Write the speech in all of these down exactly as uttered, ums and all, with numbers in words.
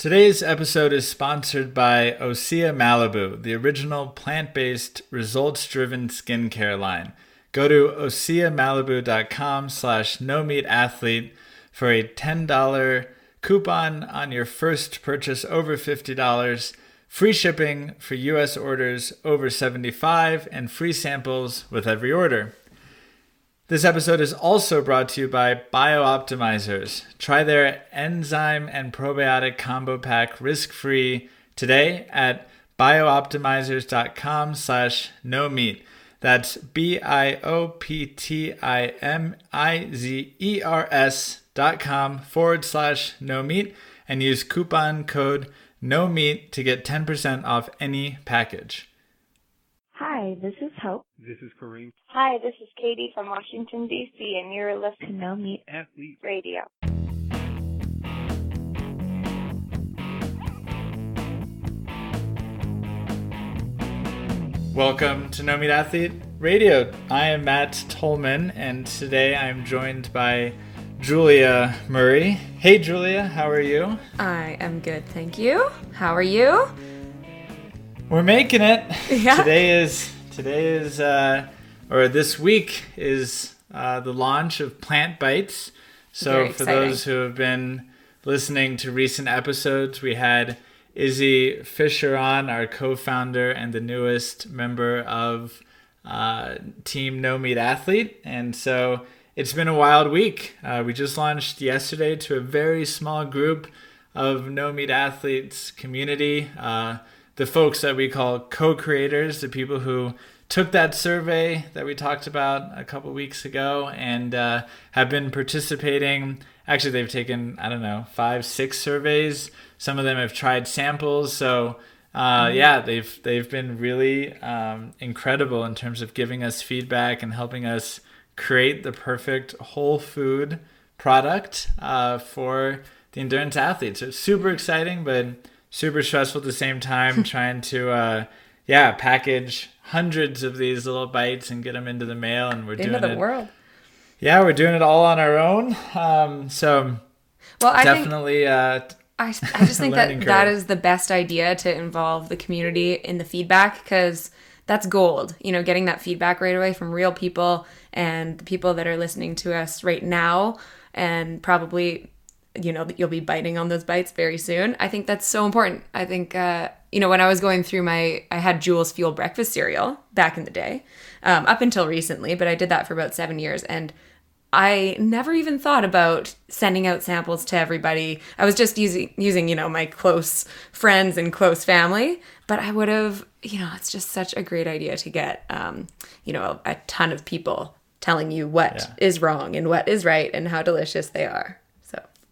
Today's episode is sponsored by Osea Malibu, the original plant-based, results-driven skincare line. Go to osea malibu dot com slash no meat athlete for a ten dollars coupon on your first purchase over fifty dollars, free shipping for U S orders over seventy-five dollars, and free samples with every order. This episode is also brought to you by BioOptimizers. Try their enzyme and probiotic combo pack risk-free today at biooptimizers.com slash no meat. That's B-I-O-P-T-I-M-I-Z-E-R-S dot com forward slash no meat and use coupon code no meat to get ten percent off any package. Hi, this is Hope. This is Kareem. Hi, this is Katie from Washington, D C, and you're listening to No Meat Athlete Radio. Welcome to No Meat Athlete Radio. I am Matt Tolman, and today I'm joined by Julia Murray. Hey, Julia, how are you? I am good, thank you. How are you? We're making it. Yeah. Today is today is uh, or this week is uh, the launch of Plant Bites. So for those who have been listening to recent episodes, we had Izzy Fisher on, our co-founder and the newest member of uh, Team No Meat Athlete, and so it's been a wild week. Uh, we just launched yesterday to a very small group of No Meat Athletes community. Uh, The folks that we call co-creators, the people who took that survey that we talked about a couple weeks ago and uh, have been participating. Actually, they've taken, I don't know, five, six surveys. Some of them have tried samples. So, uh, mm-hmm. yeah, they've they've been really um, incredible in terms of giving us feedback and helping us create the perfect whole food product uh, for the endurance athletes. So it's super exciting, but super stressful at the same time, trying to, uh, yeah, package hundreds of these little bites and get them into the mail. And we're into doing the it. World. Yeah, we're doing it all on our own. Um, so well, I definitely. Think, uh, I, I just think that curve. That is the best idea to involve the community in the feedback because that's gold. You know, getting that feedback right away from real people and the people that are listening to us right now and probably, you know, you'll be biting on those bites very soon. I think that's so important. I think, uh, you know, when I was going through my, I had Jules Fuel breakfast cereal back in the day, um, up until recently, but I did that for about seven years. And I never even thought about sending out samples to everybody. I was just using, using, you know, my close friends and close family, but I would have, you know, it's just such a great idea to get, um, you know, a, a ton of people telling you what yeah. is wrong and what is right and how delicious they are.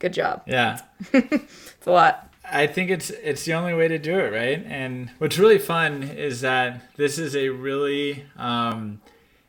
Good job. Yeah. It's a lot. I think it's it's the only way to do it, right? And what's really fun is that this is a really, um,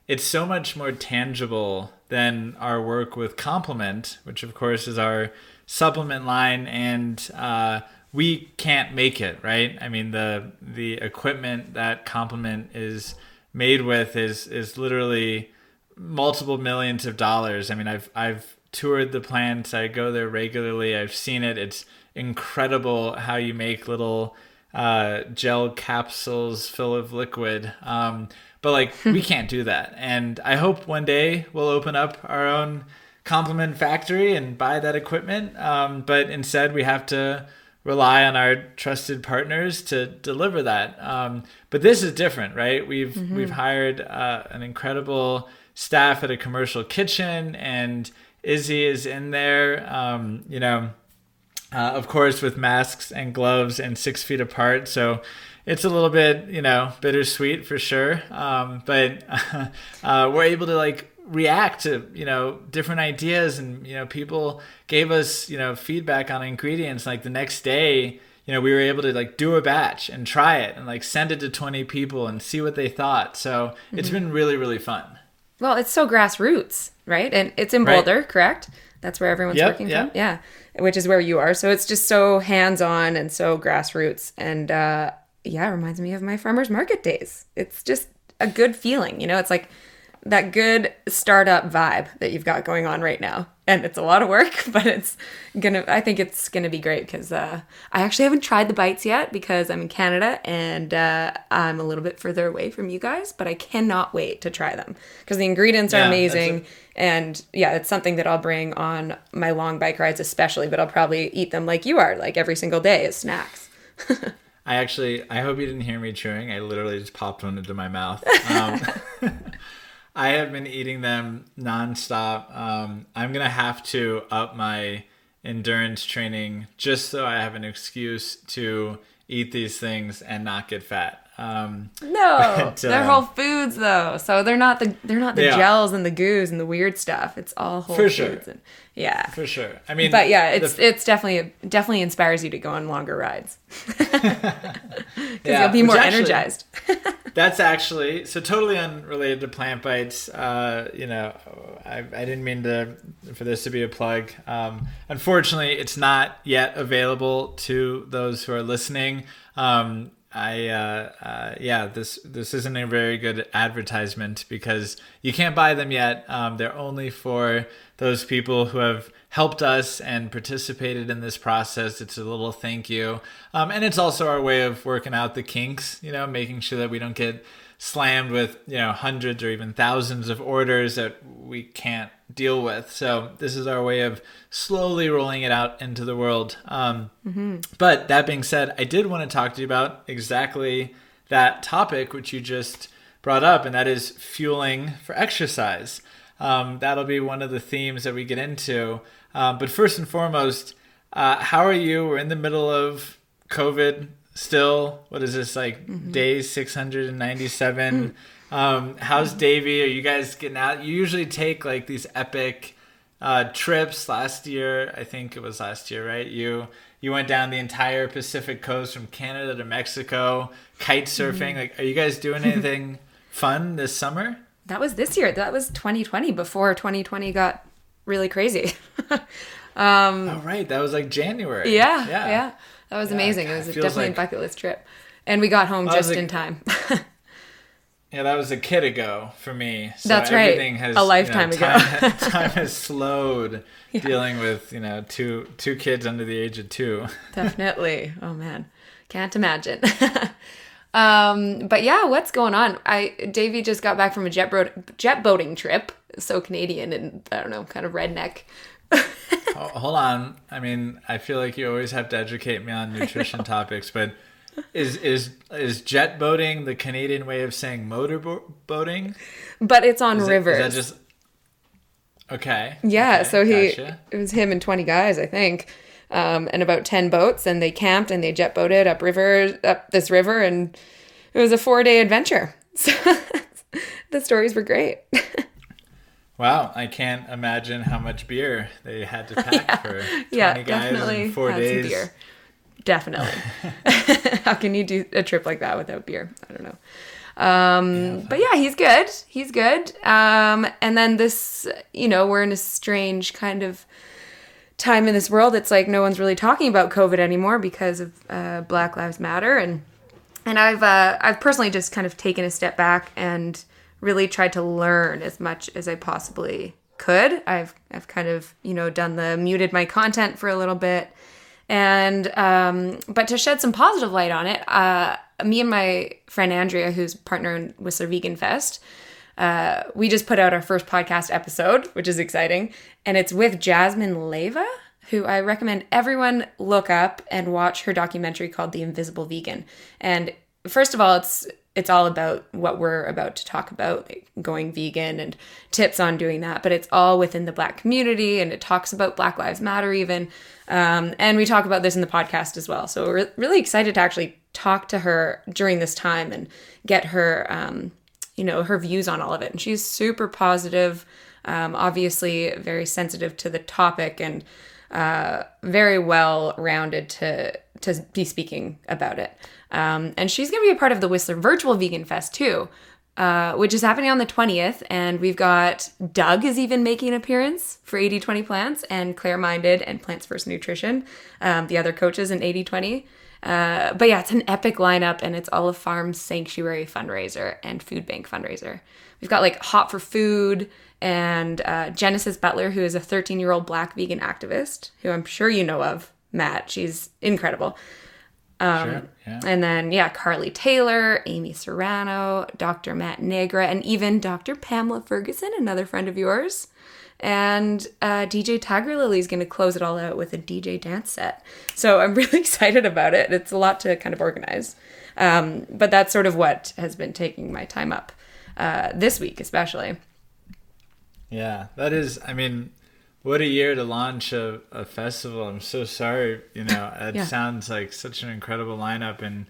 it's so much more tangible than our work with Compliment, which of course is our supplement line, and uh, we can't make it, right? I mean, the the equipment that Compliment is made with is is literally multiple millions of dollars. I mean, I've I've toured the plants. I go there regularly. I've seen it. It's incredible how you make little uh, gel capsules full of liquid. Um, but like we can't do that. And I hope one day we'll open up our own Compliment factory and buy that equipment. Um, but instead we have to rely on our trusted partners to deliver that. Um, but this is different, right? We've, mm-hmm. we've hired uh, an incredible staff at a commercial kitchen, and Izzy is in there, um, you know, uh, of course, with masks and gloves and six feet apart. So it's a little bit, you know, bittersweet for sure. Um, but uh, uh, we're able to like react to, you know, different ideas. And, you know, people gave us, you know, feedback on ingredients. Like the next day, you know, we were able to like do a batch and try it and like send it to twenty people and see what they thought. So mm-hmm. it's been really, really fun. Well, it's so grassroots, right? And it's in Boulder, right. Correct? That's where everyone's yep, working yep. from? Yeah, which is where you are. So it's just so hands-on and so grassroots. And uh, yeah, it reminds me of my farmer's market days. It's just a good feeling, you know? It's like that good startup vibe that you've got going on right now. And it's a lot of work, but it's gonna, I think it's gonna be great because uh, I actually haven't tried the bites yet because I'm in Canada and uh, I'm a little bit further away from you guys, but I cannot wait to try them because the ingredients are yeah, amazing. And yeah, it's something that I'll bring on my long bike rides especially, but I'll probably eat them like you are, like every single day as snacks. I actually, I hope you didn't hear me chewing. I literally just popped one into my mouth. Um, I have been eating them nonstop. Um, I'm going to have to up my endurance training just so I have an excuse to eat these things and not get fat. Um, no, but, uh, they're whole foods though. So they're not the, they're not the they gels are. and the goos and the weird stuff. It's all whole For foods. Sure. And, yeah. For sure. I mean, but yeah, it's, the, it's definitely, definitely inspires you to go on longer rides. Because yeah, you'll be more actually, energized. That's actually, so totally unrelated to Plant Bites. Uh, you know, I, I didn't mean to, for this to be a plug. Um, unfortunately it's not yet available to those who are listening. Um, I, uh, uh, yeah, this, this isn't a very good advertisement because you can't buy them yet. Um, they're only for those people who have helped us and participated in this process. It's a little thank you. Um, and it's also our way of working out the kinks, you know, making sure that we don't get slammed with, you know, hundreds or even thousands of orders that we can't deal with. So this is our way of slowly rolling it out into the world. Um, mm-hmm. But that being said, I did want to talk to you about exactly that topic, which you just brought up, and that is fueling for exercise. Um, that'll be one of the themes that we get into. Um, but first and foremost, uh, how are you? We're in the middle of COVID still. What is this, like mm-hmm. day six hundred ninety-seven? Um, how's Davey? Are you guys getting out? You usually take like these epic uh, trips. Last year, I think it was last year, right? You you went down the entire Pacific coast from Canada to Mexico, kite surfing. Mm-hmm. Like, are you guys doing anything fun this summer? That was this year. That was twenty twenty before twenty twenty got really crazy. um, oh, right. That was like January. Yeah. Yeah. yeah. That was yeah, amazing. God, it was it definitely like... a bucket list trip. And we got home well, just like... in time. Yeah, that was a kid ago for me. So that's right. Everything has, a lifetime you know, time, ago. Time has slowed yeah. dealing with, you know, two two kids under the age of two. Definitely. Oh man. Can't imagine. um, but yeah, what's going on? I Davey just got back from a jet bro- jet boating trip. So Canadian and I don't know, kind of redneck. oh, hold on. I mean, I feel like you always have to educate me on nutrition topics, but Is is is jet boating the Canadian way of saying motor bo- boating? But it's on is rivers. It, is that just okay? Yeah. Okay, so he gotcha. It was him and twenty guys, I think, um, and about ten boats, and they camped and they jet boated up river up this river, and it was a four day adventure. So the stories were great. Wow, I can't imagine how much beer they had to pack yeah. for twenty yeah, guys in four days. Some beer. Definitely. How can you do a trip like that without beer? I don't know. Um, yeah, but yeah, he's good. He's good. Um, and then this, you know, we're in a strange kind of time in this world. It's like no one's really talking about COVID anymore because of uh, Black Lives Matter. And and I've uh, I've personally just kind of taken a step back and really tried to learn as much as I possibly could. I've I've kind of, you know, done the muted my content for a little bit. And, um, but to shed some positive light on it, uh, me and my friend Andrea, who's partner in Whistler Vegan Fest, uh, we just put out our first podcast episode, which is exciting. And it's with Jasmine Leyva, who I recommend everyone look up and watch her documentary called The Invisible Vegan. And first of all, it's, it's all about what we're about to talk about, like going vegan and tips on doing that. But it's all within the Black community, and it talks about Black Lives Matter even. Um, and we talk about this in the podcast as well. So we're really excited to actually talk to her during this time and get her, um, you know, her views on all of it. And she's super positive, um, obviously very sensitive to the topic and uh, very well-rounded to to be speaking about it. Um, and she's going to be a part of the Whistler Virtual Vegan Fest too. uh, which is happening on the twentieth. And we've got Doug is even making an appearance for eighty twenty Plants, and Claire Minded and Plants First Nutrition, um, the other coaches in eighty twenty. Uh, but yeah, it's an epic lineup, and it's Olive Farm's Sanctuary fundraiser and Food Bank fundraiser. We've got like Hot for Food and uh, Genesis Butler, who is a thirteen-year-old Black vegan activist, who I'm sure you know of, Matt. She's incredible. Um, sure, yeah. And then, yeah, Carly Taylor, Amy Serrano, Doctor Matt Negra, and even Doctor Pamela Ferguson, another friend of yours. And uh, D J Tagger Lily is going to close it all out with a D J dance set. So I'm really excited about it. It's a lot to kind of organize. Um, but that's sort of what has been taking my time up uh, this week, especially. Yeah, that is, I mean, what a year to launch a, a festival. I'm so sorry. You know, it yeah. sounds like such an incredible lineup. And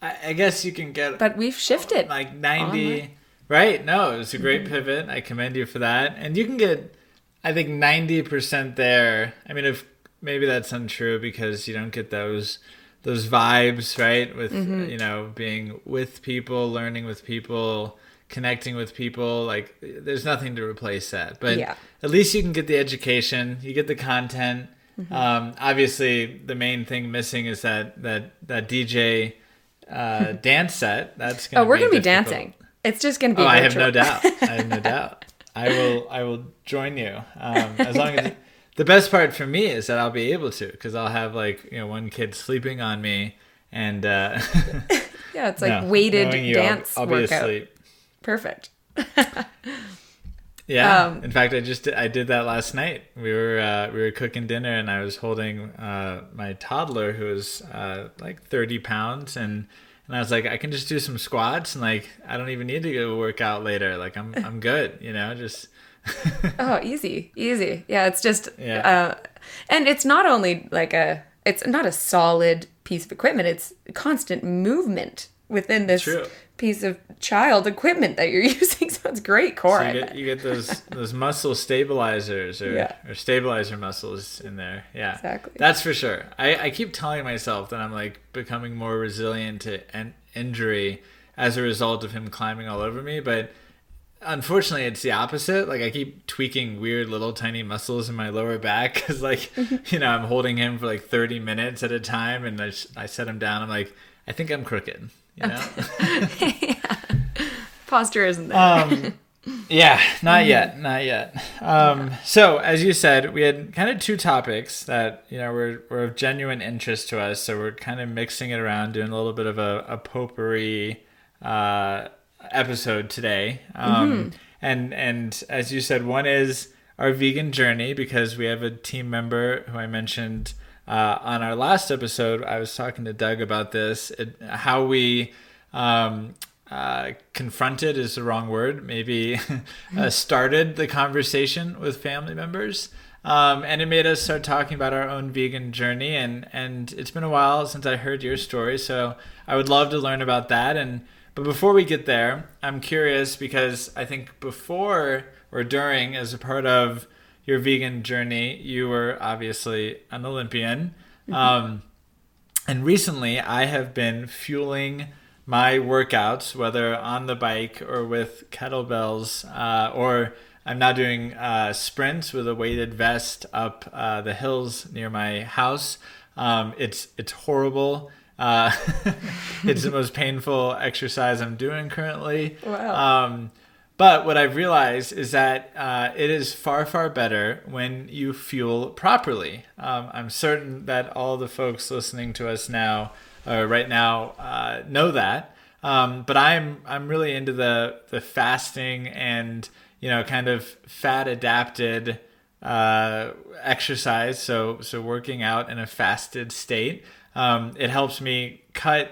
I, I guess you can get... But we've shifted. Like ninety... Online. Right? No, it was a great mm-hmm. pivot. I commend you for that. And you can get, I think, ninety percent there. I mean, if maybe that's untrue because you don't get those those vibes, right? With, mm-hmm. you know, being with people, learning with people, connecting with people. Like, there's nothing to replace that. But yeah. at least you can get the education. You get the content. Mm-hmm. Um, obviously, the main thing missing is that that, that D J uh, dance set. That's gonna oh, we're going to be dancing. It's just going to be. Oh, virtual. I have no doubt. I have no doubt. I will. I will join you. Um, as long as the best part for me is that I'll be able to, because I'll have like you know one kid sleeping on me, and uh, yeah, it's like no, weighted you, dance I'll, I'll workout. Be asleep. Perfect. yeah. Um, In fact, I just did, I did that last night. We were uh, we were cooking dinner, and I was holding uh, my toddler, who is uh, like thirty pounds, and. And I was like, I can just do some squats, and like, I don't even need to go work out later. Like, I'm, I'm good, you know. Just oh, easy, easy. Yeah, it's just, yeah. Uh, and it's not only like a, it's not a solid piece of equipment. It's constant movement within this True. Piece of child equipment that you're using. So it's great core. So you, get, you get those those muscle stabilizers or yeah. or stabilizer muscles in there. Yeah, exactly. That's for sure. I, I keep telling myself that I'm like becoming more resilient to an injury as a result of him climbing all over me, but unfortunately it's the opposite. Like I keep tweaking weird little tiny muscles in my lower back because like you know I'm holding him for like thirty minutes at a time, and I I set him down. I'm like, I think I'm crooked. You know? yeah. Posture isn't there. um, yeah, not yet, not yet. Um, yeah. So, as you said, we had kind of two topics that you know were were of genuine interest to us. So we're kind of mixing it around, doing a little bit of a, a potpourri uh, episode today. Um, mm-hmm. And and as you said, one is our vegan journey, because we have a team member who I mentioned. Uh, on our last episode, I was talking to Doug about this, it, how we um, uh, confronted is the wrong word, maybe uh, started the conversation with family members. Um, and it made us start talking about our own vegan journey. And, and it's been a while since I heard your story, so I would love to learn about that. And but before we get there, I'm curious, because I think before or during, as a part of your vegan journey, you were obviously an Olympian. Mm-hmm. Um, and recently I have been fueling my workouts, whether on the bike or with kettlebells, uh, or I'm now doing uh, sprints with a weighted vest up uh, the hills near my house. Um, it's, it's horrible. Uh, it's the most painful exercise I'm doing currently. Wow. Um, But what I've realized is that uh, it is far, far better when you fuel properly. Um, I'm certain that all the folks listening to us now, or right now, uh, know that. Um, but I'm I'm really into the the fasting and you know kind of fat adapted uh, exercise. So so working out in a fasted state, um, it helps me cut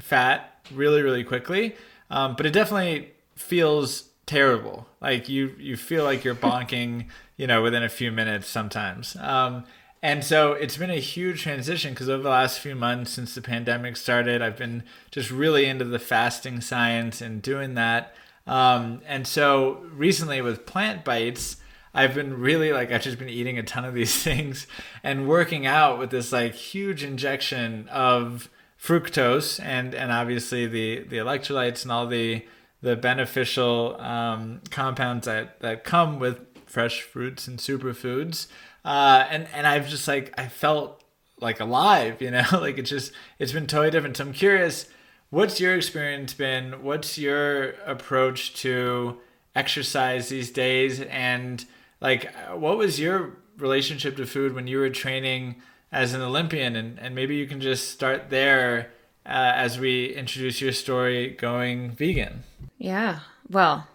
fat really, really quickly. Um, but it definitely feels terrible. Like you, you feel like you're bonking, you know, within a few minutes sometimes. Um, and so it's been a huge transition, because over the last few months since the pandemic started, I've been just really into the fasting science and doing that. Um, and so recently with Plant Bites, I've been really like, I've just been eating a ton of these things and working out with this like huge injection of fructose and, and obviously the, the electrolytes and all the the beneficial um, compounds that, that come with fresh fruits and superfoods. Uh, and, and I've just like, I felt like alive, you know, like it's just, it's been totally different. So I'm curious, what's your experience been? What's your approach to exercise these days? And like, what was your relationship to food when you were training as an Olympian? And, and maybe you can just start there uh, as we introduce your story going vegan. Yeah. Well,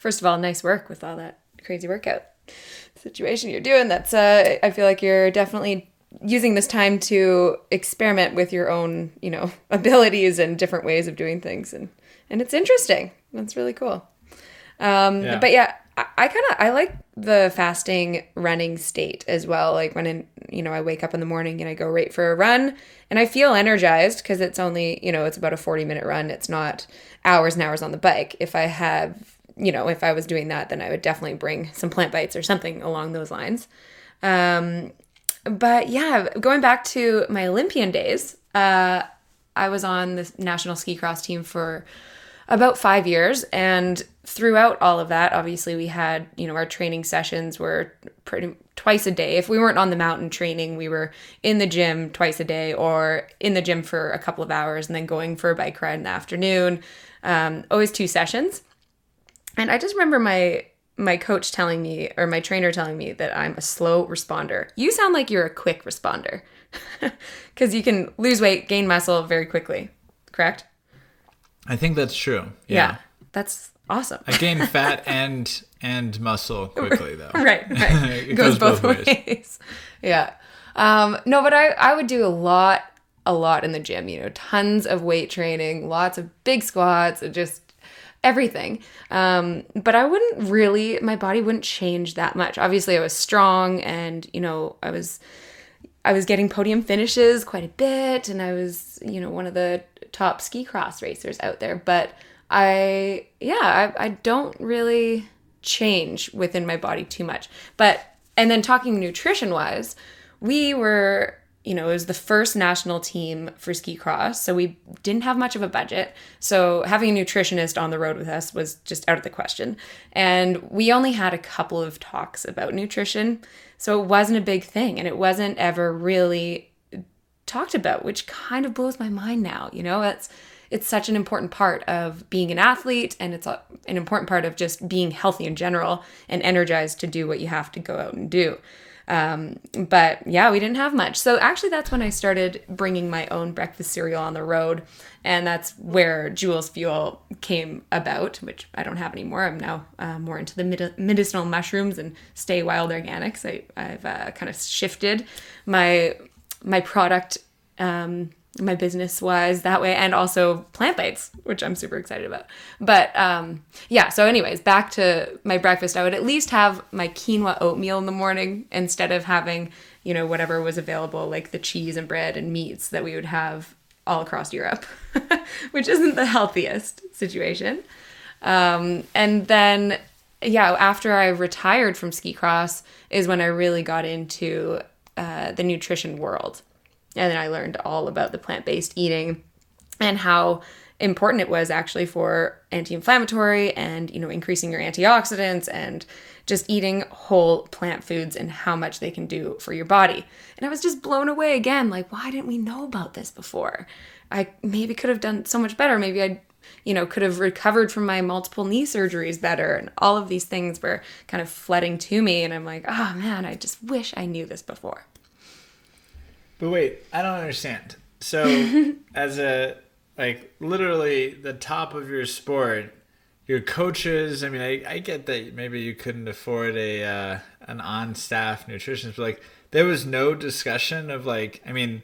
first of all, nice work with all that crazy workout situation you're doing. That's, uh, I feel like you're definitely using this time to experiment with your own, you know, abilities and different ways of doing things. And, and it's interesting. That's really cool. Um, yeah. But yeah, I, I kind of, I like the fasting running state as well. Like when, in, you know, I wake up in the morning and I go right for a run and I feel energized because it's only, you know, it's about a forty minute run. It's not hours and hours on the bike. If I have, you know, if I was doing that, then I would definitely bring some Plant Bites or something along those lines. Um, but yeah, going back to my Olympian days, uh, I was on the national ski cross team for about five years. And throughout all of that, obviously we had, you know, our training sessions were pretty twice a day. If we weren't on the mountain training, we were in the gym twice a day or in the gym for a couple of hours and then going for a bike ride in the afternoon, um, always two sessions. And I just remember my, my coach telling me, or my trainer telling me that I'm a slow responder. You sound like you're a quick responder because you can lose weight, gain muscle very quickly. Correct? I think that's true. Yeah. Yeah, that's awesome. I gain fat and and muscle quickly, though. Right, right. It goes, goes both, both ways. ways. Yeah. Um, no, but I, I would do a lot, a lot in the gym, you know, tons of weight training, lots of big squats, just everything. Um, but I wouldn't really, my body wouldn't change that much. Obviously, I was strong and, you know, I was... I was getting podium finishes quite a bit and I was, you know, one of the top ski cross racers out there, but I, yeah, I, I don't really change within my body too much. But, and then talking nutrition wise, we were, you know, it was the first national team for ski cross. So we didn't have much of a budget. So having a nutritionist on the road with us was just out of the question. And we only had a couple of talks about nutrition. So it wasn't a big thing and it wasn't ever really talked about, which kind of blows my mind now. You know, it's, it's such an important part of being an athlete and it's a, an important part of just being healthy in general and energized to do what you have to go out and do. Um, but yeah, we didn't have much. So actually that's when I started bringing my own breakfast cereal on the road. And that's where Jules Fuel came about, which I don't have anymore. I'm now uh, more into the medi- medicinal mushrooms and Stay Wild Organics. I, I've uh, kind of shifted my, my product, um, my business wise that way. And also Plant Bites, which I'm super excited about. But, um, yeah. So anyways, back to my breakfast, I would at least have my quinoa oatmeal in the morning instead of having, you know, whatever was available, like the cheese and bread and meats that we would have all across Europe, which isn't the healthiest situation. Um, and then, yeah, after I retired from ski cross is when I really got into, uh, the nutrition world. And then I learned all about the plant-based eating and how important it was actually for anti-inflammatory and, you know, increasing your antioxidants and just eating whole plant foods and how much they can do for your body. And I was just blown away again. Like, why didn't we know about this before? I maybe could have done so much better. Maybe I, you know, could have recovered from my multiple knee surgeries better. And all of these things were kind of flooding to me. And I'm like, oh man, I just wish I knew this before. But wait, I don't understand. So as a, like literally the top of your sport, your coaches, I mean, I, I get that maybe you couldn't afford a uh, an on-staff nutritionist, but like there was no discussion of like, I mean,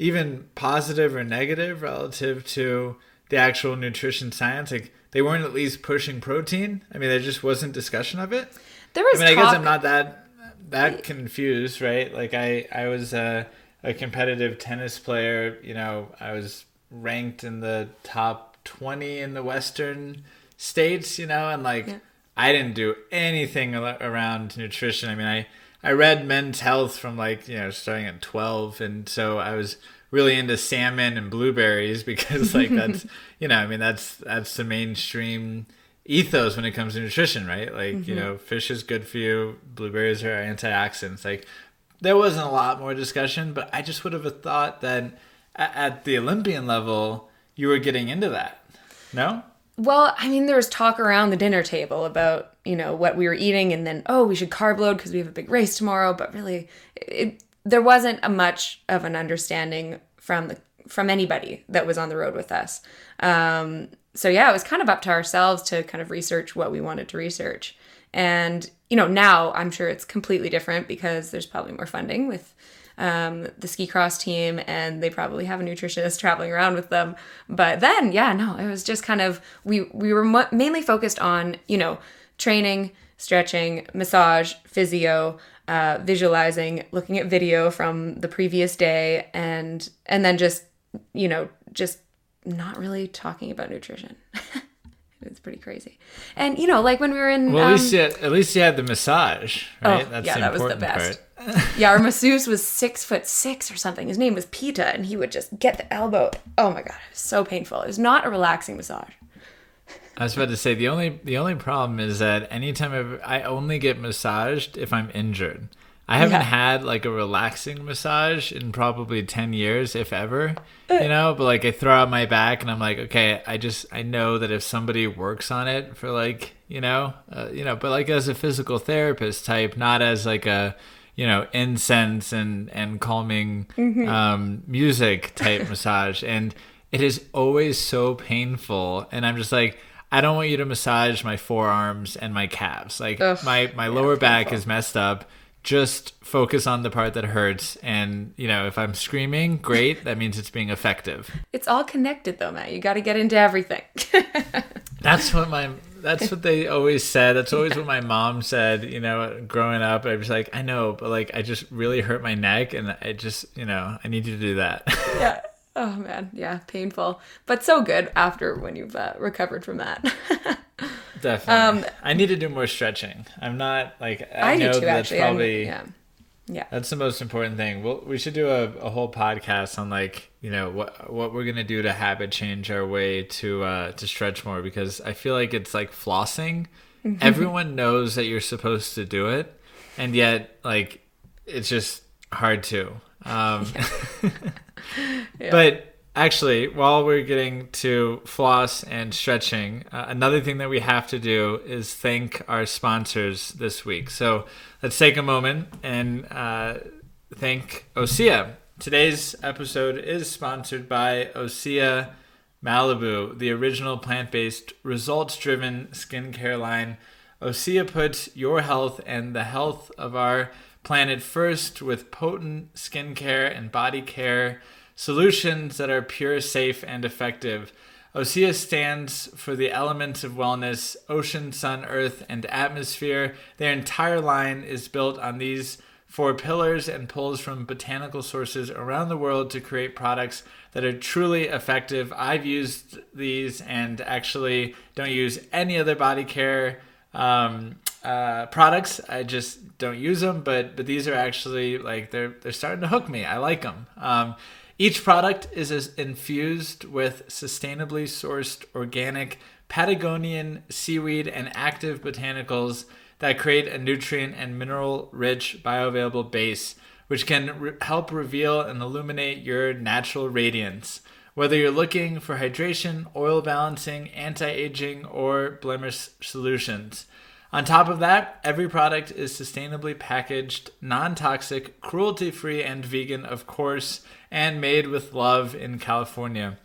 even positive or negative relative to the actual nutrition science. Like they weren't at least pushing protein. I mean, there just wasn't discussion of it. There was I mean, talk- I guess I'm not that that confused, right? Like I, I was... Uh, a competitive tennis player, you know, I was ranked in the top twenty in the Western states, you know, and like, yeah. I didn't do anything around nutrition. I mean, I, I read Men's Health from like, you know, starting at twelve. And so I was really into salmon and blueberries because, like, that's, you know, I mean, that's, that's the mainstream ethos when it comes to nutrition, right? Like, mm-hmm. you know, fish is good for you. Blueberries are antioxidants. Like, there wasn't a lot more discussion, but I just would have thought that at the Olympian level, you were getting into that. No? Well, I mean, there was talk around the dinner table about, you know, what we were eating, and then, oh, we should carb load because we have a big race tomorrow. But really, it, there wasn't a much of an understanding from the, from anybody that was on the road with us. Um, so, yeah, it was kind of up to ourselves to kind of research what we wanted to research. And, you know, now I'm sure it's completely different because there's probably more funding with um, the ski cross team, and they probably have a nutritionist traveling around with them. But then, yeah, no, it was just kind of, we, we were mo- mainly focused on, you know, training, stretching, massage, physio, uh, visualizing, looking at video from the previous day, and, and then just, you know, just not really talking about nutrition. It's pretty crazy. And, you know, like when we were in... Well, at, um, least, you had, at least you had the massage, right? Oh, That's yeah, the that was the best. Yeah, our masseuse was six foot six or something. His name was Pita, and he would just get the elbow. Oh, my God. It was so painful. It was not a relaxing massage. I was about to say, the only the only problem is that anytime I've, I only get massaged if I'm injured. I haven't yeah. had, like, a relaxing massage in probably ten years, if ever, you know? But, like, I throw out my back, and I'm like, okay, I just, I know that if somebody works on it for, like, you know, uh, you know, but, like, as a physical therapist type, not as, like, a, you know, incense and, and calming mm-hmm. um, music type massage. And it is always so painful, and I'm just like, I don't want you to massage my forearms and my calves. Like, Ugh, my, my yeah, lower back painful. Is messed up. Just focus on the part that hurts. And, you know, if I'm screaming, great. That means it's being effective. It's all connected though, Matt. You got to get into everything. That's what my, that's what they always said. That's always yeah. what my mom said, you know, growing up. I was like, I know, but like, I just really hurt my neck, and I just, you know, I need you to do that. Yeah. Oh man. Yeah. Painful, but so good after when you've uh, recovered from that. Definitely. Um, I need to do more stretching. I'm not like I, I know do too, that's actually. probably yeah. yeah. That's the most important thing. We'll, we should do a, a whole podcast on like, you know, what what we're gonna do to habit change our way to uh, to stretch more, because I feel like it's like flossing. Mm-hmm. Everyone knows that you're supposed to do it, and yet like it's just hard to. Um, yeah. yeah. But. Actually, while we're getting to floss and stretching, uh, another thing that we have to do is thank our sponsors this week. So let's take a moment and uh, thank Osea. Today's episode is sponsored by Osea Malibu, the original plant-based, results-driven skincare line. Osea puts your health and the health of our planet first with potent skincare and body care solutions that are pure, safe, and effective. Osea stands for the elements of wellness: ocean, sun, earth, and atmosphere. Their entire line is built on these four pillars and pulls from botanical sources around the world to create products that are truly effective. I've used these and actually don't use any other body care um, uh, products. I just don't use them, but but these are actually like they're they're starting to hook me. I like them. Um, Each product is infused with sustainably sourced organic Patagonian seaweed and active botanicals that create a nutrient and mineral-rich bioavailable base, which can re- help reveal and illuminate your natural radiance. Whether you're looking for hydration, oil balancing, anti-aging, or blemish solutions. On top of that, every product is sustainably packaged, non-toxic, cruelty-free, and vegan, of course, and made with love in California.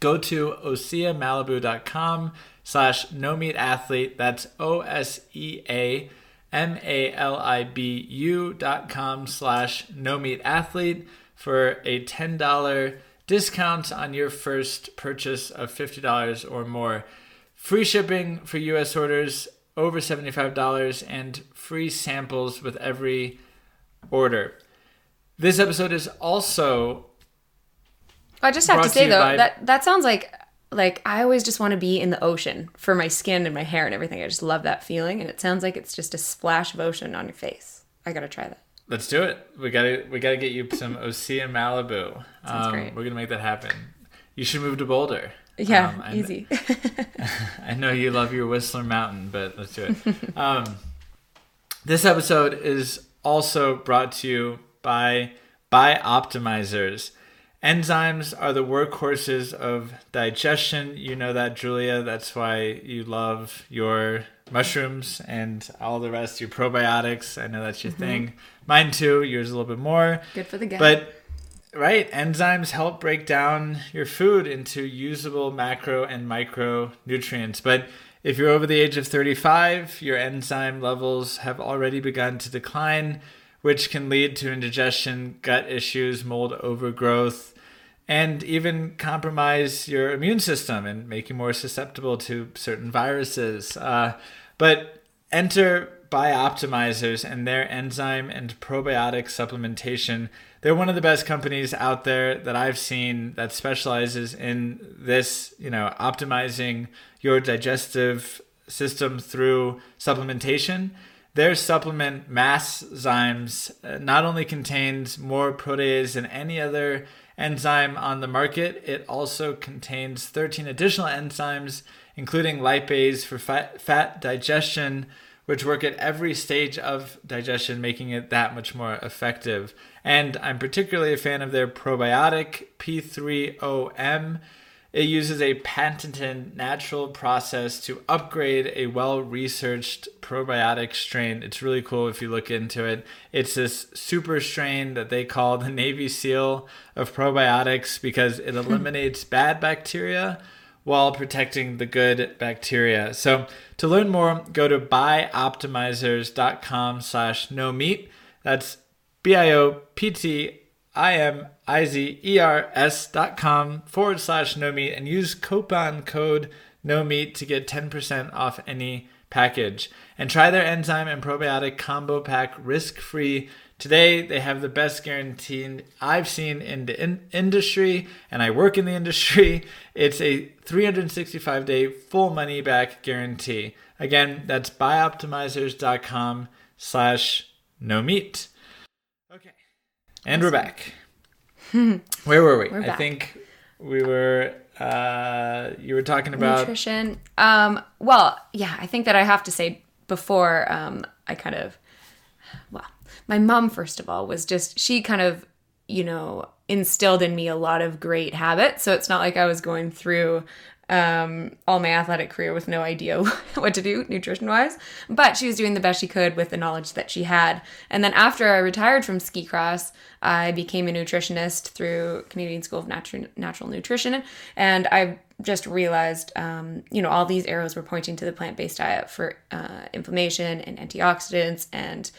Go to osea malibu dot com slash nomeatathlete. That's O-S-E-A-M-A-L-I-B-U dot com slash nomeatathlete for a ten dollars discount on your first purchase of fifty dollars or more. Free shipping for U S orders over seventy-five dollars and free samples with every order. This episode is also. I just have to say, though, by... that that sounds like like I always just want to be in the ocean for my skin and my hair and everything. I just love that feeling, and it sounds like it's just a splash of ocean on your face. I gotta try that. Let's do it. We gotta we gotta get you some Osea Malibu. Sounds um, great. We're gonna make that happen. You should move to Boulder. Yeah, um, I, easy. I know you love your Whistler Mountain, but let's do it. Um, this episode is also brought to you by BioOptimizers. Enzymes are the workhorses of digestion. You know that, Julia. That's why you love your mushrooms and all the rest, your probiotics. I know that's your mm-hmm. thing. Mine too. Yours a little bit more. Good for the gut. But right, enzymes help break down your food into usable macro and micronutrients. But if you're over the age of thirty-five, your enzyme levels have already begun to decline, which can lead to indigestion, gut issues, mold overgrowth, and even compromise your immune system and make you more susceptible to certain viruses. Uh, but enter BioOptimizers and their enzyme and probiotic supplementation. They're one of the best companies out there that I've seen that specializes in this, you know, optimizing your digestive system through supplementation. Their supplement, MassZymes, not only contains more protease than any other enzyme on the market, it also contains thirteen additional enzymes, including lipase for fat, fat digestion, which work at every stage of digestion, making it that much more effective. And I'm particularly a fan of their probiotic P three O M. It uses a patented natural process to upgrade a well-researched probiotic strain. It's really cool if you look into it. It's this super strain that they call the Navy SEAL of probiotics because it eliminates bad bacteria while protecting the good bacteria. So to learn more, go to bioptimizers.com slash no meat. That's B I O P T I M I Z E R S dot com forward slash no meat and use coupon code no meat to get ten percent off any package. And try their enzyme and probiotic combo pack risk-free today. They have the best guarantee I've seen in the in- industry, and I work in the industry. It's a three hundred sixty-five day full money back guarantee. Again, that's bioptimizers.com slash no meat. Okay. And awesome. We're back. Where were we? We're I back. think we were, uh, you were talking about nutrition. Um, well, yeah, I think that I have to say before um, I kind of, well, my mom, first of all, was just, she kind of, you know, instilled in me a lot of great habits. So it's not like I was going through um, all my athletic career with no idea what to do nutrition-wise, but she was doing the best she could with the knowledge that she had. And then after I retired from ski cross, I became a nutritionist through Community and School of Natural, Natural Nutrition. And I just realized, um, you know, all these arrows were pointing to the plant-based diet for uh, inflammation and antioxidants and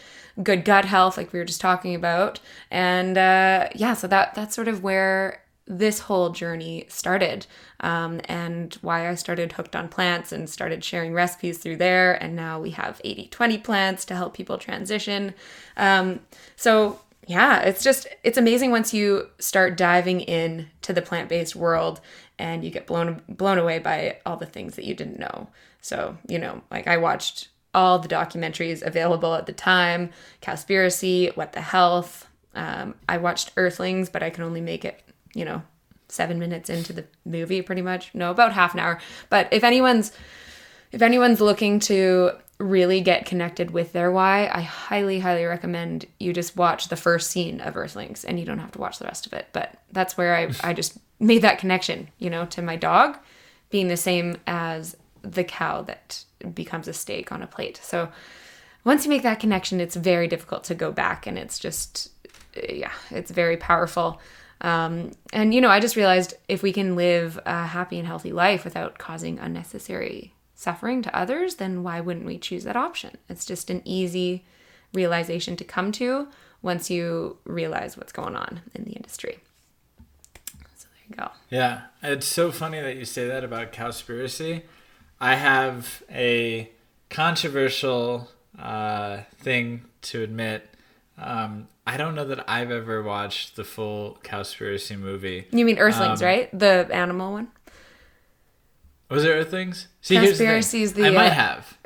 good gut health, like we were just talking about. And uh, yeah, so that that's sort of where this whole journey started, um, and why I started Hooked on Plants and started sharing recipes through there. And now we have eighty twenty Plants to help people transition. Um, so yeah, it's just, it's amazing once you start diving in to the plant-based world and you get blown, blown away by all the things that you didn't know. So, you know, like I watched all the documentaries available at the time, Cowspiracy, What the Health. Um, I watched Earthlings, but I could only make it, you know, seven minutes into the movie, pretty much. No, about half an hour. But if anyone's, if anyone's looking to really get connected with their why, I highly, highly recommend you just watch the first scene of Earthlings, and you don't have to watch the rest of it. But that's where I, I just made that connection, you know, to my dog being the same as the cow that becomes a steak on a plate. So once you make that connection, it's very difficult to go back, and it's just, yeah, it's very powerful. Um, and, you know, I just realized if we can live a happy and healthy life without causing unnecessary suffering to others, then why wouldn't we choose that option? It's just an easy realization to come to once you realize what's going on in the industry. So there you go. Yeah. It's so funny that you say that about Cowspiracy. I have a controversial uh, thing to admit. Um, I don't know that I've ever watched the full Cowspiracy movie. You mean Earthlings, um, right? The animal one? Was it Earthlings? See, Cowspiracy is the... I uh, might have.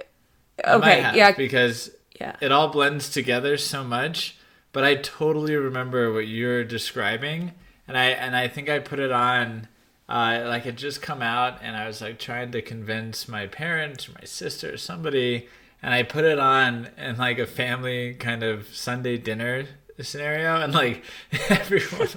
I okay, might have yeah. Because yeah. It all blends together so much. But I totally remember what you're describing, and I and I think I put it on, uh, like it just come out, and I was like trying to convince my parents, my sister, somebody, and I put it on in like a family kind of Sunday dinner scenario, and like everyone,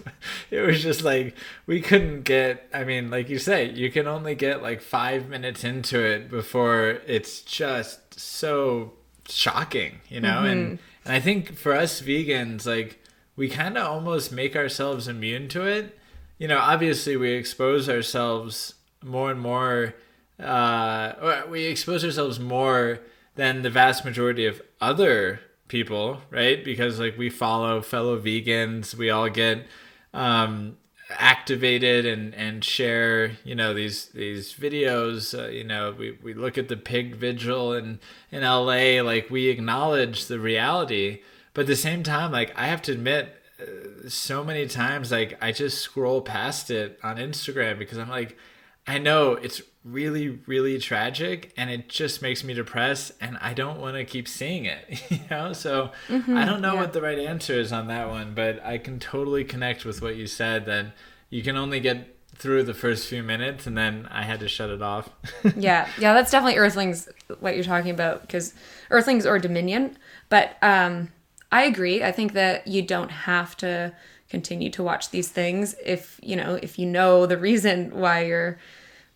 it was just like we couldn't get. I mean, like you say, you can only get like five minutes into it before it's just so shocking, you know, mm-hmm. and. And I think for us vegans, like, we kind of almost make ourselves immune to it. You know, obviously we expose ourselves more and more, uh, or we expose ourselves more than the vast majority of other people, right? Because, like, we follow fellow vegans, we all get um, activated and, and share, you know, these these videos, uh, you know, we, we look at the pig vigil in, in L A, like we acknowledge the reality, but at the same time, like I have to admit uh, so many times, like I just scroll past it on Instagram because I'm like, I know it's really, really tragic and it just makes me depressed and I don't want to keep seeing it, you know? So mm-hmm, I don't know yeah. what the right answer is on that one, but I can totally connect with what you said that you can only get through the first few minutes and then I had to shut it off. yeah. Yeah. That's definitely Earthlings, what you're talking about, because Earthlings or Dominion, but um, I agree. I think that you don't have to continue to watch these things. If, you know, if you know the reason why you're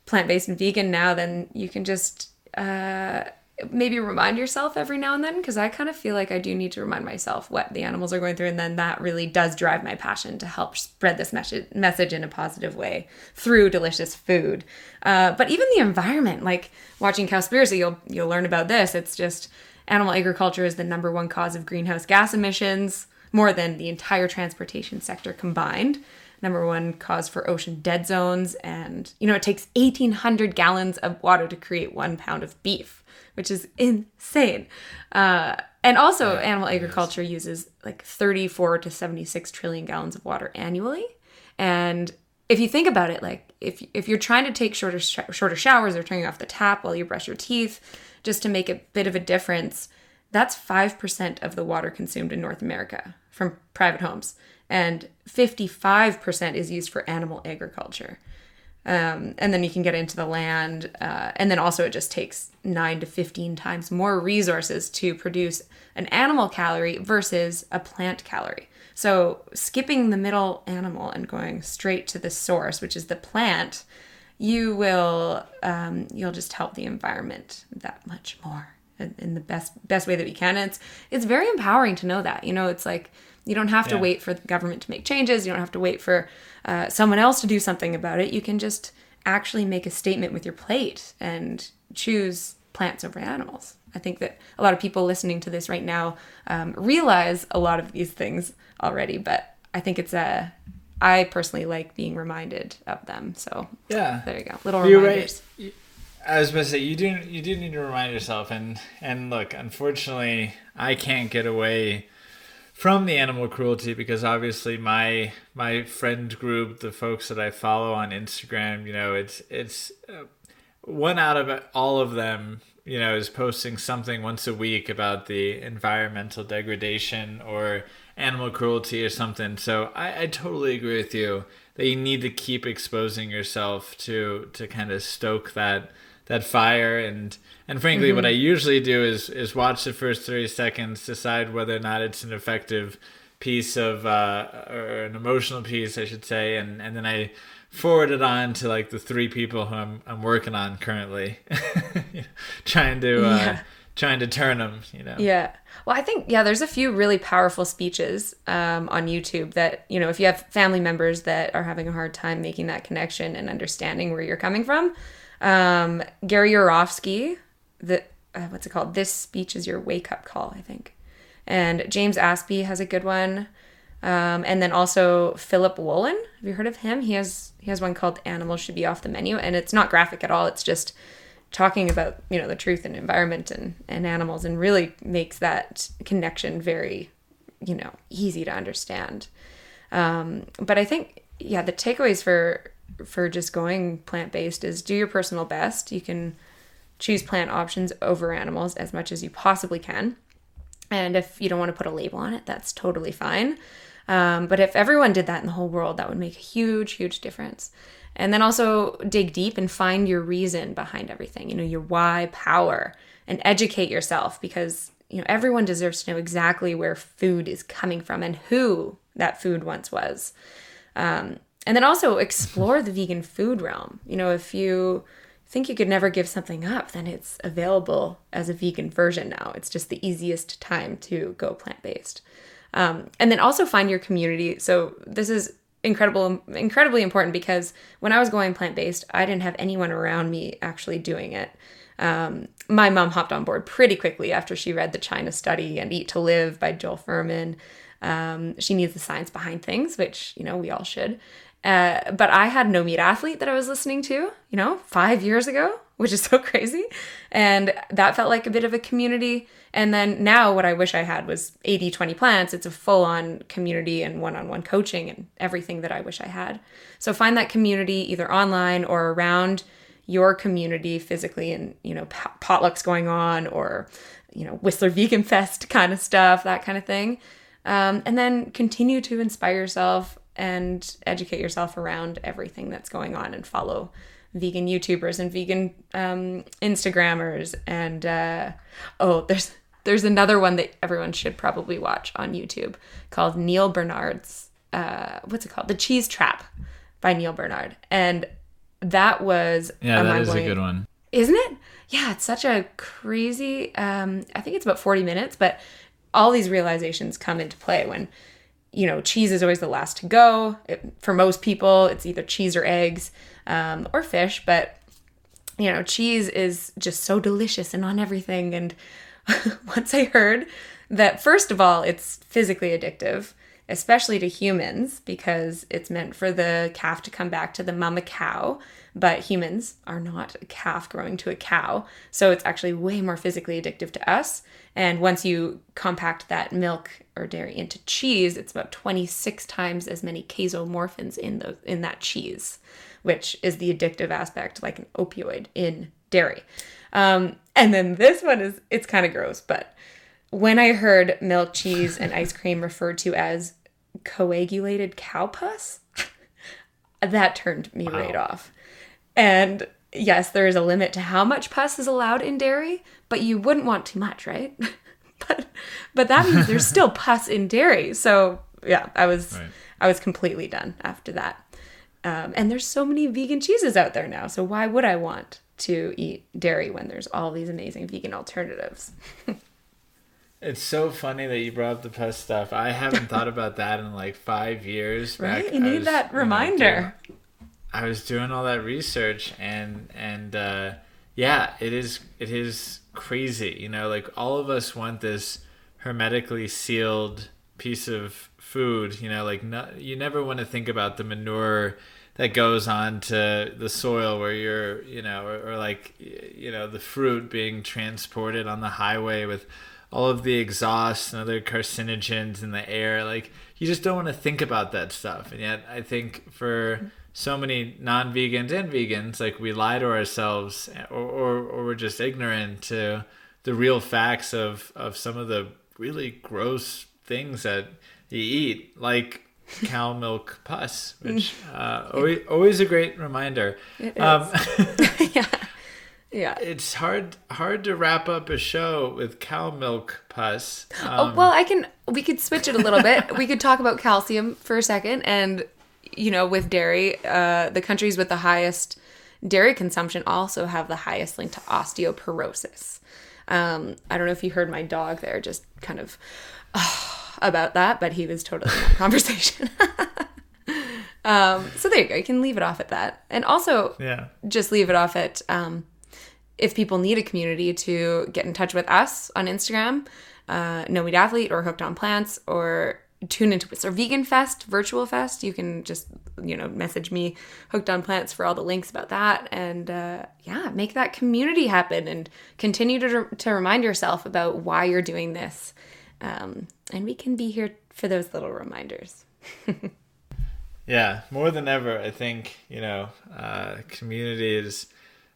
plant-based and vegan now, then you can just uh, maybe remind yourself every now and then, because I kind of feel like I do need to remind myself what the animals are going through, and then that really does drive my passion to help spread this message message in a positive way through delicious food. Uh, but even the environment, like watching Cowspiracy, you'll you'll learn about this. It's just animal agriculture is the number one cause of greenhouse gas emissions, more than the entire transportation sector combined. Number one cause for ocean dead zones. And, you know, it takes eighteen hundred gallons of water to create one pound of beef, which is insane. Uh, and also yeah, animal agriculture is. uses like thirty-four to seventy-six trillion gallons of water annually. And if you think about it, like if if you're trying to take shorter, sh- shorter showers or turning off the tap while you brush your teeth, just to make a bit of a difference, that's five percent of the water consumed in North America from private homes. And fifty-five percent is used for animal agriculture. Um, and then you can get into the land. Uh, and then also it just takes nine to fifteen times more resources to produce an animal calorie versus a plant calorie. So skipping the middle animal and going straight to the source, which is the plant, you will, um, you'll just help the environment that much more in, in the best best way that we can. And it's it's very empowering to know that. You know, it's like, you don't have to yeah. wait for the government to make changes. You don't have to wait for uh, someone else to do something about it. You can just actually make a statement with your plate and choose plants over animals. I think that a lot of people listening to this right now um, realize a lot of these things already, but I think it's a, I personally like being reminded of them. So yeah, there you go. Little You're reminders. Right. I was going to say, you do, you do need to remind yourself. And, and look, unfortunately, I can't get away from the animal cruelty, because obviously my my friend group, the folks that I follow on Instagram, you know, it's it's uh, one out of all of them, you know, is posting something once a week about the environmental degradation or animal cruelty or something. So I, I totally agree with you that you need to keep exposing yourself to to kind of stoke that that fire. And And frankly, mm-hmm. what I usually do is is watch the first thirty seconds, decide whether or not it's an effective piece of, uh, or an emotional piece, I should say, and, and then I forward it on to like the three people who I'm I'm working on currently, you know, trying to uh, yeah. trying to turn them, you know. Yeah. Well, I think yeah, there's a few really powerful speeches um, on YouTube that, you know, if you have family members that are having a hard time making that connection and understanding where you're coming from, um, Gary Yourofsky. The, uh, what's it called? This Speech Is Your Wake Up Call, I think. And James Aspie has a good one. Um, and then also Philip Wollen. Have you heard of him? He has he has one called Animals Should Be Off the Menu. And it's not graphic at all. It's just talking about, you know, the truth and environment and, and animals, and really makes that connection very, you know, easy to understand. Um, but I think, yeah, the takeaways for for just going plant-based is do your personal best. You can choose plant options over animals as much as you possibly can. And if you don't want to put a label on it, that's totally fine. Um, but if everyone did that in the whole world, that would make a huge, huge difference. And then also dig deep and find your reason behind everything, you know, your why power, and educate yourself, because, you know, everyone deserves to know exactly where food is coming from and who that food once was. Um, and then also explore the vegan food realm. You know, if you think you could never give something up, then it's available as a vegan version now. It's just the easiest time to go plant-based. Um, and then also find your community. So this is incredible, incredibly important, because when I was going plant-based, I didn't have anyone around me actually doing it. Um, my mom hopped on board pretty quickly after she read The China Study and Eat to Live by Joel Fuhrman. Um, she needs the science behind things, which, you know, we all should. Uh, but I had No Meat Athlete that I was listening to, you know, five years ago, which is so crazy. And that felt like a bit of a community. And then now what I wish I had was eighty twenty Plants. It's a full-on community and one-on-one coaching and everything that I wish I had. So find that community either online or around your community physically, and, you know, potlucks going on, or, you know, Whistler Vegan Fest kind of stuff, that kind of thing. Um, and then continue to inspire yourself and educate yourself around everything that's going on, and follow vegan YouTubers and vegan um, Instagrammers. And uh, oh, there's there's another one that everyone should probably watch on YouTube called Neil Bernard's, uh, what's it called? The Cheese Trap by Neil Bernard. And that was yeah, that is a good one. Isn't it? Yeah, it's such a crazy, um, I think it's about forty minutes, but all these realizations come into play when, you know, cheese is always the last to go. It, for most people, it's either cheese or eggs, um, or fish. But, you know, cheese is just so delicious and on everything. And once I heard that, first of all, it's physically addictive, especially to humans, because it's meant for the calf to come back to the mama cow. But humans are not a calf growing to a cow. So it's actually way more physically addictive to us. And once you compact that milk or dairy into cheese, it's about twenty-six times as many casomorphins in those in that cheese, which is the addictive aspect, like an opioid in dairy. Um, and then this one is, it's kind of gross, but when I heard milk, cheese, and ice cream referred to as coagulated cow pus, that turned me wow. right off. And yes, there is a limit to how much pus is allowed in dairy, but you wouldn't want too much, right? but but that means there's still pus in dairy. So yeah, I was right. I was completely done after that. Um, and there's so many vegan cheeses out there now, so why would I want to eat dairy when there's all these amazing vegan alternatives? It's so funny that you brought up the pus stuff. I haven't thought about that in like five years. Right? Back, you need was, that reminder. You know, I was doing all that research, and and uh, yeah, it is it is crazy. You know, like all of us want this hermetically sealed piece of food. You know, like no, you never want to think about the manure that goes on to the soil where you're, you know, or, or like, you know, the fruit being transported on the highway with all of the exhaust and other carcinogens in the air. Like, you just don't want to think about that stuff. And yet I think for so many non-vegans and vegans, like, we lie to ourselves, or, or, or we're just ignorant to the real facts of, of some of the really gross things that you eat, like cow milk pus, which uh, always, always a great reminder. It um, is. Yeah. Yeah, it's hard hard to wrap up a show with cow milk pus. Um, oh well, I can. We could switch it a little bit. We could talk about calcium for a second, and you know, with dairy, uh, the countries with the highest dairy consumption also have the highest link to osteoporosis. Um, I don't know if you heard my dog there, just kind of oh, about that, but he was totally in that conversation. um, so there you go. You can leave it off at that, and also yeah. just leave it off at. Um, If people need a community, to get in touch with us on Instagram, uh, No Meat Athlete or Hooked on Plants, or tune into Whistler Vegan Fest, Virtual Fest. You can just, you know, message me, Hooked on Plants, for all the links about that. And uh, yeah, make that community happen, and continue to, re- to remind yourself about why you're doing this. Um, and we can be here for those little reminders. Yeah, more than ever, I think, you know, uh, community is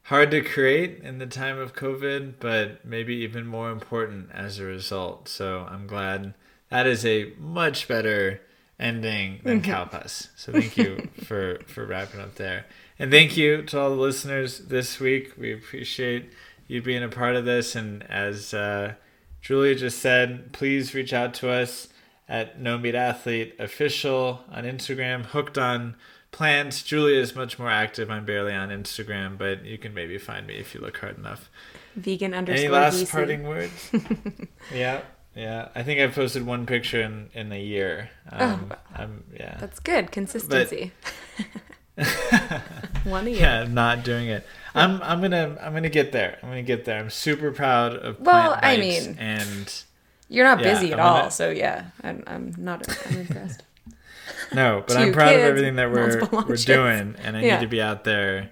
hard to create in the time of COVID, but maybe even more important as a result. So I'm glad that is a much better ending than cow pus. So thank you for, for wrapping up there. And thank you to all the listeners this week. We appreciate you being a part of this. And as uh, Julia just said, please reach out to us at No Meat Athlete Official on Instagram, Hooked on Plants. Julia is much more active. I'm barely on Instagram, but you can maybe find me if you look hard enough. Vegan underscore Any last V C. Parting words? Yeah, yeah. I think I've posted one picture in, in a year. Um, oh, I'm, yeah. That's good. Consistency. But... one a year. Yeah, not doing it. I'm I'm gonna I'm gonna get there. I'm gonna get there. I'm super proud of well, Plant Bites. I mean, and you're not yeah, busy at I'm all, gonna... so yeah, I'm I'm not I'm impressed. No, but I'm proud kids, of everything that we're we're doing, and I yeah. need to be out there.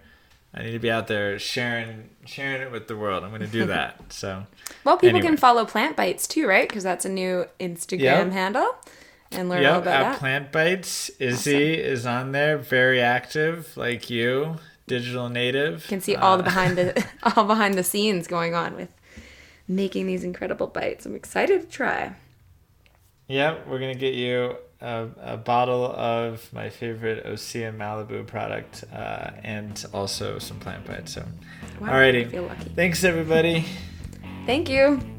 I need to be out there sharing sharing it with the world. I'm going to do that. So, well, people anyway. can follow Plant Bites too, right? Because that's a new Instagram yep. handle, and learn yep, all about at that. Plant Bites. Izzy awesome. is on there, very active, like you, digital native. You can see all uh, the behind the all behind the scenes going on with making these incredible bites. I'm excited to try. Yeah, we're gonna get you a, a bottle of my favorite Osea Malibu product uh, and also some Plant Bites. So, wow, alrighty, I feel lucky. Thanks everybody. Thank you.